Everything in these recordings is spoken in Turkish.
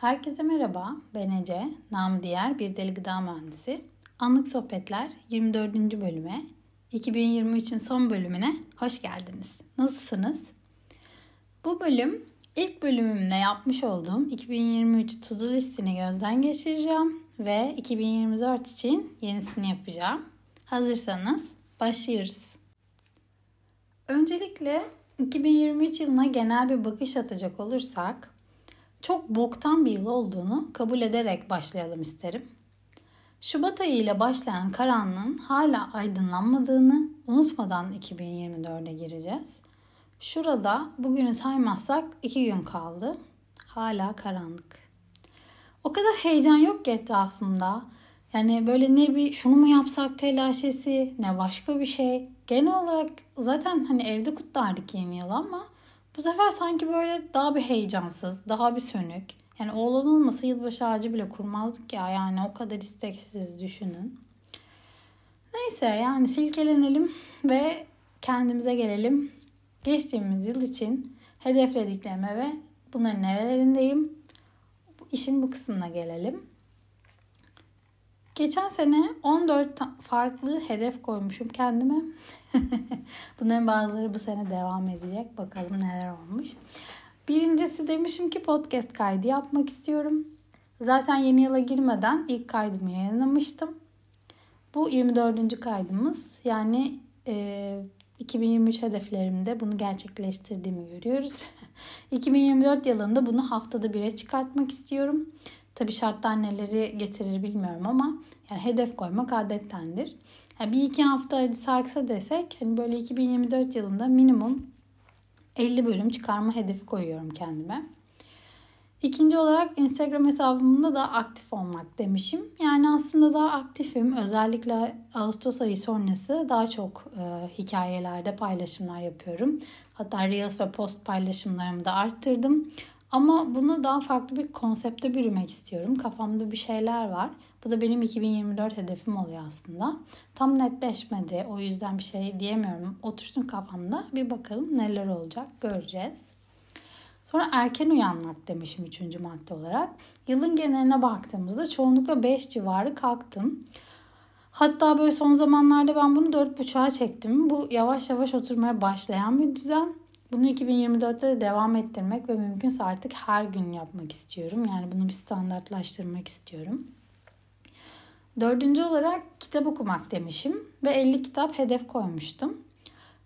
Herkese merhaba, ben Ece, namı diğer birdeli gıda mühendisi. Anlık sohbetler 24. bölüme, 2023'ün son bölümüne hoş geldiniz. Nasılsınız? Bu bölüm ilk bölümümle yapmış olduğum 2023 to-do listini gözden geçireceğim ve 2024 için yenisini yapacağım. Hazırsanız başlıyoruz. Öncelikle 2023 yılına genel bir bakış atacak olursak, çok boktan bir yıl olduğunu kabul ederek başlayalım isterim. Şubat ayı ile başlayan karanlığın hala aydınlanmadığını unutmadan 2024'e gireceğiz. Şurada bugünü saymazsak 2 gün kaldı. Hala karanlık. O kadar heyecan yok ki etrafımda. Yani böyle ne bir şunu mu yapsak telaşesi, ne başka bir şey. Genel olarak zaten hani evde kutlardık yeni yılı ama bu sefer sanki böyle daha bir heyecansız, daha bir sönük. Yani oğlan olmasa yılbaşı ağacı bile kurmazdık ya. Yani o kadar isteksiz düşünün. Neyse yani silkelenelim ve kendimize gelelim. Geçtiğimiz yıl için hedeflediklerime ve bunların nerelerindeyim? İşin bu kısmına gelelim. Geçen sene 14 farklı hedef koymuşum kendime. Bunların bazıları bu sene devam edecek. Bakalım neler olmuş. Birincisi demişim ki podcast kaydı yapmak istiyorum. Zaten yeni yıla girmeden ilk kaydımı yayınlamıştım. Bu 24. kaydımız. Yani 2023 hedeflerimde bunu gerçekleştirdiğimi görüyoruz. 2024 yılında bunu haftada 1'e çıkartmak istiyorum. Tabii şartlar neleri getirir bilmiyorum ama yani hedef koymak adettendir. Yani bir iki hafta sarksa desek hani böyle 2024 yılında minimum 50 bölüm çıkarma hedefi koyuyorum kendime. İkinci olarak Instagram hesabımda da aktif olmak demişim. Yani aslında daha aktifim. Özellikle Ağustos ayı sonrası daha çok hikayelerde paylaşımlar yapıyorum. Hatta Reels ve post paylaşımlarımı da arttırdım. Ama bunu daha farklı bir konsepte bürümek istiyorum. Kafamda bir şeyler var. Bu da benim 2024 hedefim oluyor aslında. Tam netleşmedi. O yüzden bir şey diyemiyorum. Otursun kafamda. Bir bakalım neler olacak göreceğiz. Sonra erken uyanmak demişim 3. madde olarak. Yılın geneline baktığımızda çoğunlukla 5 civarı kalktım. Hatta böyle son zamanlarda ben bunu 4.30'a çektim. Bu yavaş yavaş oturmaya başlayan bir düzen. Bunu 2024'te de devam ettirmek ve mümkünse artık her gün yapmak istiyorum. Yani bunu bir standartlaştırmak istiyorum. 4. olarak kitap okumak demişim ve 50 kitap hedef koymuştum.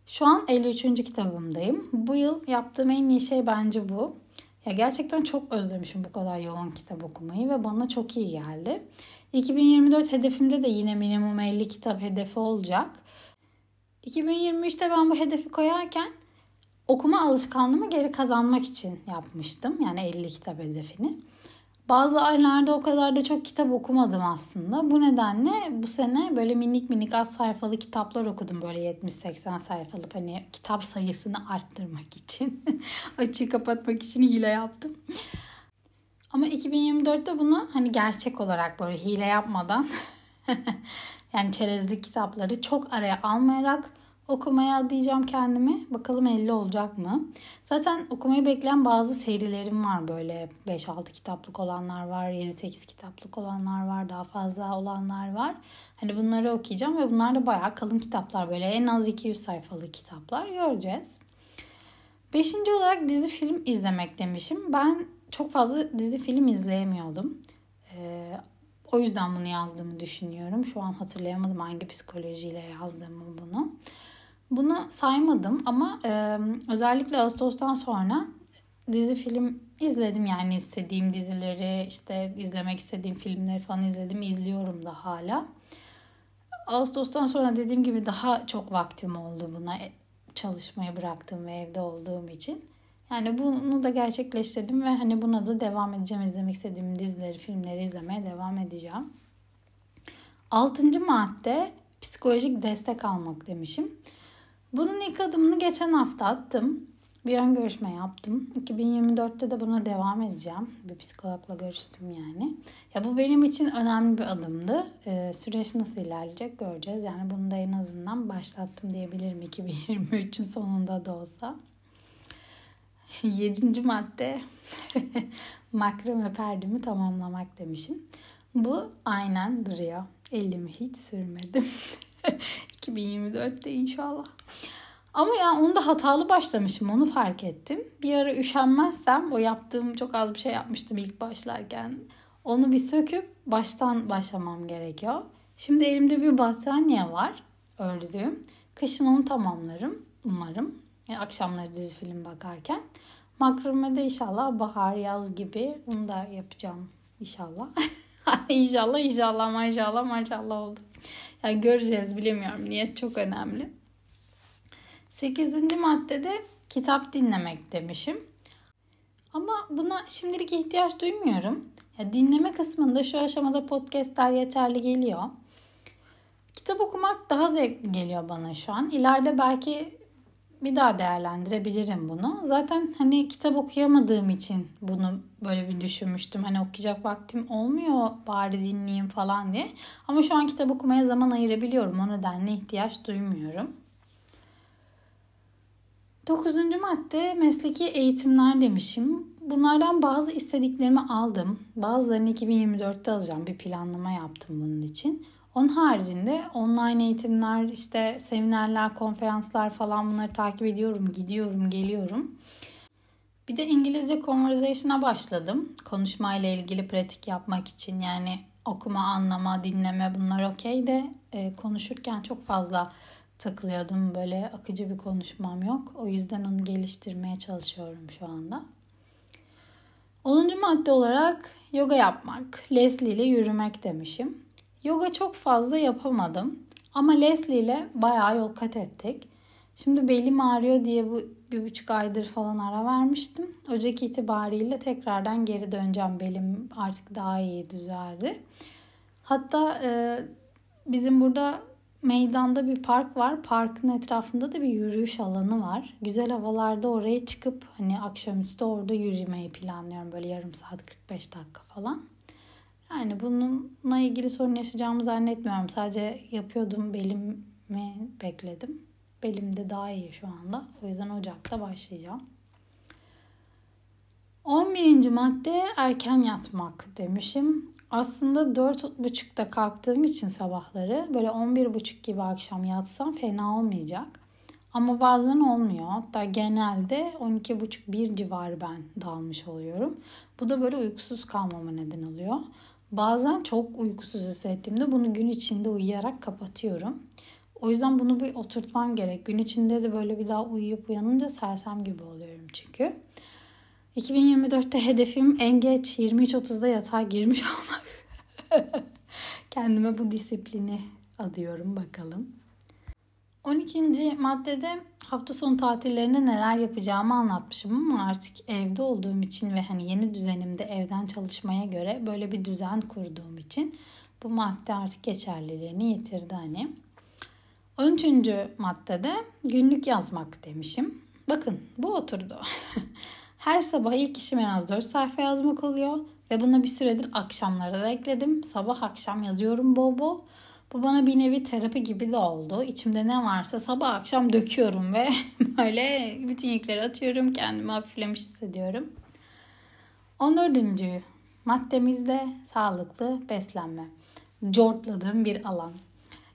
Şu an 53. kitabımdayım. Bu yıl yaptığım en iyi şey bence bu. Ya gerçekten çok özlemişim bu kadar yoğun kitap okumayı ve bana çok iyi geldi. 2024 hedefimde de yine minimum 50 kitap hedefi olacak. 2023'te ben bu hedefi koyarken okuma alışkanlığımı geri kazanmak için yapmıştım. Yani 50 kitap hedefini. Bazı aylarda o kadar da çok kitap okumadım aslında. Bu nedenle bu sene böyle minik minik az sayfalı kitaplar okudum. Böyle 70-80 sayfalık hani kitap sayısını arttırmak için. Açığı kapatmak için hile yaptım. Ama 2024'te bunu hani gerçek olarak böyle hile yapmadan yani çerezlik kitapları çok araya almayarak okumaya adayacağım kendimi. Bakalım 50 olacak mı? Zaten okumayı bekleyen bazı serilerim var. Böyle 5-6 kitaplık olanlar var. 7-8 kitaplık olanlar var. Daha fazla olanlar var. Hani bunları okuyacağım ve bunlar da bayağı kalın kitaplar. Böyle en az 200 sayfalık kitaplar göreceğiz. 5. olarak dizi film izlemek demişim. Ben çok fazla dizi film izleyemiyordum. O yüzden bunu yazdığımı düşünüyorum. Şu an hatırlayamadım hangi psikolojiyle yazdığımı bunu. Bunu saymadım ama özellikle Ağustos'tan sonra dizi film izledim. Yani istediğim dizileri, işte izlemek istediğim filmleri falan izledim. İzliyorum da hala. Ağustos'tan sonra dediğim gibi daha çok vaktim oldu buna. Çalışmayı bıraktım ve evde olduğum için. Yani bunu da gerçekleştirdim ve hani buna da devam edeceğim. İzlemek istediğim dizileri, filmleri izlemeye devam edeceğim. 6. madde psikolojik destek almak demişim. Bunun ilk adımını geçen hafta attım. Bir ön görüşme yaptım. 2024'te de buna devam edeceğim. Bir psikologla görüştüm yani. Ya bu benim için önemli bir adımdı. Süreç nasıl ilerleyecek göreceğiz. Yani bunu da en azından başlattım diyebilirim 2023'ün sonunda da olsa. 7. madde Makrame perdimi tamamlamak demişim. Bu aynen duruyor. Elimi hiç sürmedim. 2024'te inşallah. Ama yani onu da hatalı başlamışım, onu fark ettim. Bir ara üşenmezsem, o yaptığım çok az bir şey yapmıştım ilk başlarken. Onu bir söküp baştan başlamam gerekiyor. Şimdi elimde bir battaniye var ördüğüm. Kışın onu tamamlarım umarım. Yani akşamları dizi film bakarken. Makrame de inşallah bahar, yaz gibi onu da yapacağım inşallah. İnşallah maşallah maşallah oldu. Yani göreceğiz, bilemiyorum. Niyet çok önemli. 8. maddede kitap dinlemek demişim. Ama buna şimdilik ihtiyaç duymuyorum. Ya dinleme kısmında şu aşamada podcastler yeterli geliyor. Kitap okumak daha zevkli geliyor bana şu an. İleride belki bir daha değerlendirebilirim bunu. Zaten hani kitap okuyamadığım için bunu böyle bir düşünmüştüm. Hani okuyacak vaktim olmuyor, bari dinleyeyim falan diye. Ama şu an kitap okumaya zaman ayırabiliyorum. O nedenle ihtiyaç duymuyorum. 9. madde mesleki eğitimler demişim. Bunlardan bazı istediklerimi aldım. Bazılarını 2024'te alacağım. Bir planlama yaptım bunun için. Onun haricinde online eğitimler, işte seminerler, konferanslar falan, bunları takip ediyorum. Gidiyorum, geliyorum. Bir de İngilizce conversation'a başladım. Konuşmayla ilgili pratik yapmak için. Yani okuma, anlama, dinleme, bunlar okey de konuşurken çok fazla takılıyordum. Böyle akıcı bir konuşmam yok. O yüzden onu geliştirmeye çalışıyorum şu anda. 10. madde olarak yoga yapmak. Leslie ile yürümek demişim. Yoga çok fazla yapamadım. Ama Leslie ile bayağı yol kat ettik. Şimdi belim ağrıyor diye bu 1,5 aydır falan ara vermiştim. Ocak itibariyle tekrardan geri döneceğim. Belim artık daha iyi düzeldi. Hatta bizim burada meydanda bir park var. Parkın etrafında da bir yürüyüş alanı var. Güzel havalarda oraya çıkıp hani akşamüstü orada yürümeyi planlıyorum. Böyle yarım saat, 45 dakika falan. Yani bununla ilgili sorun yaşayacağımı zannetmiyorum. Sadece yapıyordum, belimi bekledim. Belim de daha iyi şu anda. O yüzden Ocak'ta başlayacağım. 11. madde erken yatmak demişim. Aslında 4.30'da kalktığım için sabahları böyle 11.30 gibi akşam yatsam fena olmayacak. Ama bazen olmuyor. Hatta genelde 12.30-1 civarı ben dalmış oluyorum. Bu da böyle uykusuz kalmama neden oluyor. Bazen çok uykusuz hissettiğimde bunu gün içinde uyuyarak kapatıyorum. O yüzden bunu bir oturtmam gerek. Gün içinde de böyle bir daha uyuyup uyanınca sersem gibi oluyorum çünkü. 2024'te hedefim en geç 23.30'da yatağa girmiş olmak. Kendime bu disiplini adıyorum bakalım. 12. maddede hafta sonu tatillerinde neler yapacağımı anlatmışım ama artık evde olduğum için ve hani yeni düzenimde evden çalışmaya göre böyle bir düzen kurduğum için bu madde artık geçerliliğini yitirdi hani. 13. maddede günlük yazmak demişim. Bakın bu oturdu. Her sabah ilk işim en az 4 sayfa yazmak oluyor ve buna bir süredir akşamlara da ekledim. Sabah akşam yazıyorum bol bol. Bu bana bir nevi terapi gibi de oldu. İçimde ne varsa sabah akşam döküyorum ve böyle bütün yükleri atıyorum. Kendimi hafiflemiş hissediyorum. 14. maddemizde sağlıklı beslenme. Cortladığım bir alan.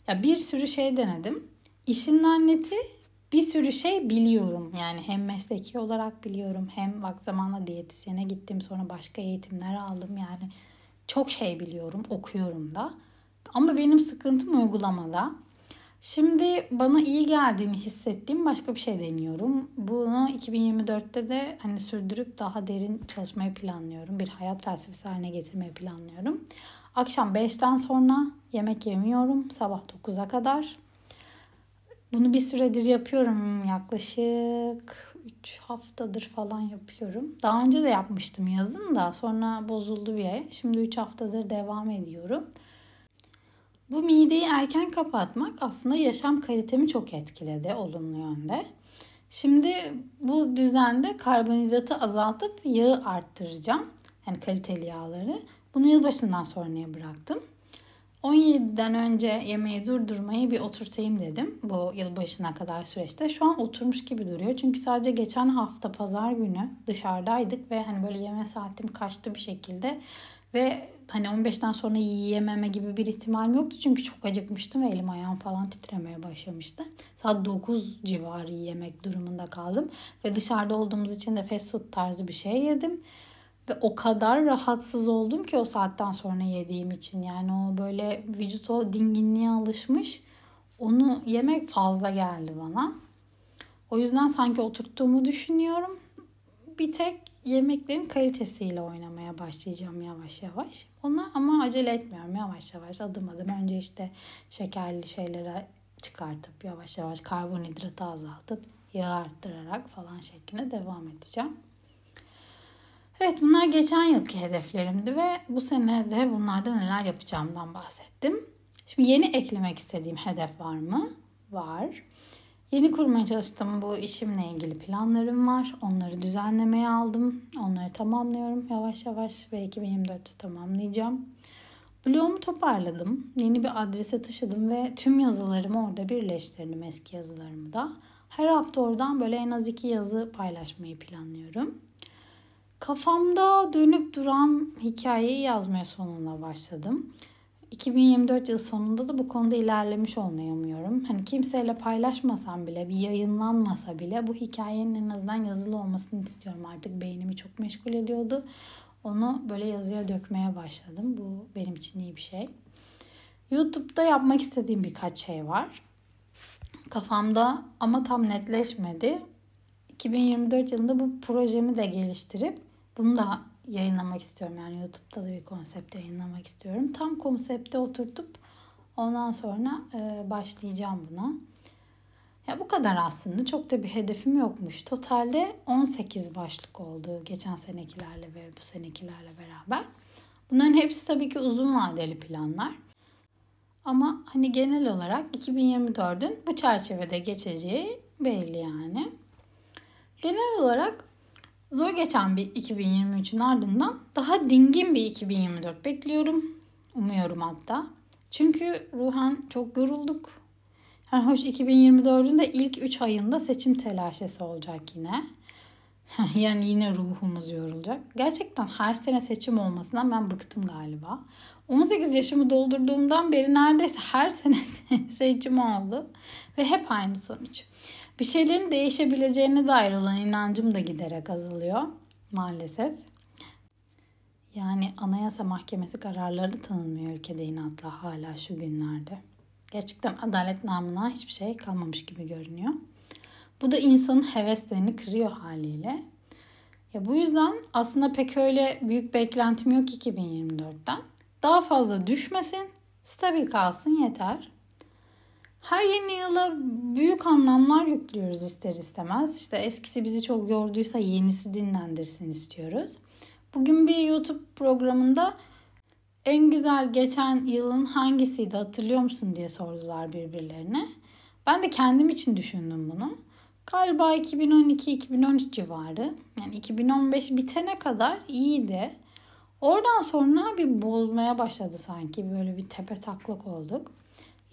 Ya bir sürü şey denedim. İşin laneti bir sürü şey biliyorum. Yani hem mesleki olarak biliyorum, hem vakti zamanla diyetisyene gittim. Sonra başka eğitimler aldım. Yani çok şey biliyorum, okuyorum da. Ama benim sıkıntım uygulamada. Şimdi bana iyi geldiğini hissettiğim başka bir şey deniyorum. Bunu 2024'te de hani sürdürüp daha derin çalışmayı planlıyorum. Bir hayat felsefesi haline getirmeyi planlıyorum. Akşam 5'ten sonra yemek yemiyorum. Sabah 9'a kadar. Bunu bir süredir yapıyorum. Yaklaşık 3 haftadır falan yapıyorum. Daha önce de yapmıştım yazın da. Sonra bozuldu bir ay. Şimdi 3 haftadır devam ediyorum. Bu mideyi erken kapatmak aslında yaşam kalitemi çok etkiledi olumlu yönde. Şimdi bu düzende karbonhidratı azaltıp yağı arttıracağım. Yani kaliteli yağları. Bunu yılbaşından sonraya bıraktım. 17'den önce yemeği durdurmayı bir oturtayım dedim bu yılbaşına kadar süreçte. Şu an oturmuş gibi duruyor. Çünkü sadece geçen hafta pazar günü dışarıdaydık ve hani böyle yeme saatim kaçtı bir şekilde. Ve hani 15'ten sonra yiyememe gibi bir ihtimal yoktu. Çünkü çok acıkmıştım ve elim ayağım falan titremeye başlamıştı. Saat 9 civarı yemek durumunda kaldım. Ve dışarıda olduğumuz için de fast food tarzı bir şey yedim. Ve o kadar rahatsız oldum ki o saatten sonra yediğim için. Yani o böyle vücut o dinginliğe alışmış. Onu yemek fazla geldi bana. O yüzden sanki oturttuğumu düşünüyorum. Bir tek yemeklerin kalitesiyle oynamaya başlayacağım yavaş yavaş. Ona ama acele etmiyorum, yavaş yavaş adım adım. Önce işte şekerli şeylere çıkartıp yavaş yavaş karbonhidratı azaltıp yağ arttırarak falan şeklinde devam edeceğim. Evet, bunlar geçen yılki hedeflerimdi ve bu sene de bunlarda neler yapacağımdan bahsettim. Şimdi yeni eklemek istediğim hedef var mı? Var. Yeni kurmaya çalıştığım bu işimle ilgili planlarım var. Onları düzenlemeye aldım. Onları tamamlıyorum. Yavaş yavaş belki 2024'ü tamamlayacağım. Blogumu toparladım. Yeni bir adrese taşıdım ve tüm yazılarımı orada birleştirdim, eski yazılarımı da. Her hafta oradan böyle en az 2 yazı paylaşmayı planlıyorum. Kafamda dönüp duran hikayeyi yazmaya sonuna başladım. 2024 yıl sonunda da bu konuda ilerlemiş olmayı umuyorum. Hani kimseyle paylaşmasam bile, bir yayınlanmasa bile bu hikayenin en azından yazılı olmasını istiyorum. Artık beynimi çok meşgul ediyordu. Onu böyle yazıya dökmeye başladım. Bu benim için iyi bir şey. YouTube'da yapmak istediğim birkaç şey var kafamda ama tam netleşmedi. 2024 yılında bu projemi de geliştirip bunu da yayınlamak istiyorum. Yani YouTube'da da bir konsept yayınlamak istiyorum. Tam konsepte oturtup ondan sonra başlayacağım buna. Ya bu kadar aslında. Çok da bir hedefim yokmuş. Totalde 18 başlık oldu geçen senekilerle ve bu senekilerle beraber. Bunların hepsi tabii ki uzun vadeli planlar. Ama hani genel olarak 2024'ün bu çerçevede geçeceği belli yani. Genel olarak zor geçen bir 2023'ün ardından daha dingin bir 2024 bekliyorum. Umuyorum hatta. Çünkü ruhen çok yorulduk. Yani hoş 2024'ün de ilk 3 ayında seçim telaşesi olacak yine. Yani yine ruhumuz yorulacak. Gerçekten her sene seçim olmasından ben bıktım galiba. 18 yaşımı doldurduğumdan beri neredeyse her sene seçim oldu. Ve hep aynı sonuç. Bir şeylerin değişebileceğine dair olan inancım da giderek azalıyor maalesef. Yani Anayasa Mahkemesi kararları tanınmıyor ülkede inatla hala şu günlerde. Gerçekten adalet namına hiçbir şey kalmamış gibi görünüyor. Bu da insanın heveslerini kırıyor haliyle. Ya bu yüzden aslında pek öyle büyük beklentim yok 2024'ten. Daha fazla düşmesin, stabil kalsın yeter. Her yeni yıla büyük anlamlar yüklüyoruz ister istemez. İşte eskisi bizi çok yorduysa yenisi dinlendirsin istiyoruz. Bugün bir YouTube programında en güzel geçen yılın hangisiydi hatırlıyor musun diye sordular birbirlerine. Ben de kendim için düşündüm bunu. Galiba 2012-2013 civarı. Yani 2015 bitene kadar iyiydi. Oradan sonra bir bozmaya başladı sanki. Böyle bir tepetaklak olduk.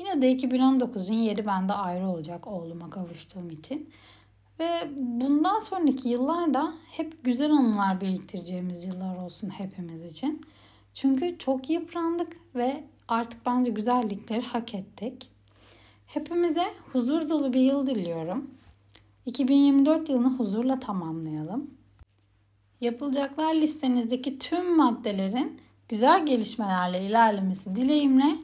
Yine de 2019'un yeri bende ayrı olacak oğluma kavuştuğum için. Ve bundan sonraki yıllarda hep güzel anılar biriktireceğimiz yıllar olsun hepimiz için. Çünkü çok yıprandık ve artık bence güzellikleri hak ettik. Hepimize huzur dolu bir yıl diliyorum. 2024 yılını huzurla tamamlayalım. Yapılacaklar listenizdeki tüm maddelerin güzel gelişmelerle ilerlemesi dileğimle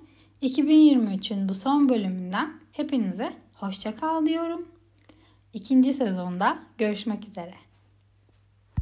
2023'ün bu son bölümünden hepinize hoşça kal diyorum. 2. sezonda görüşmek üzere.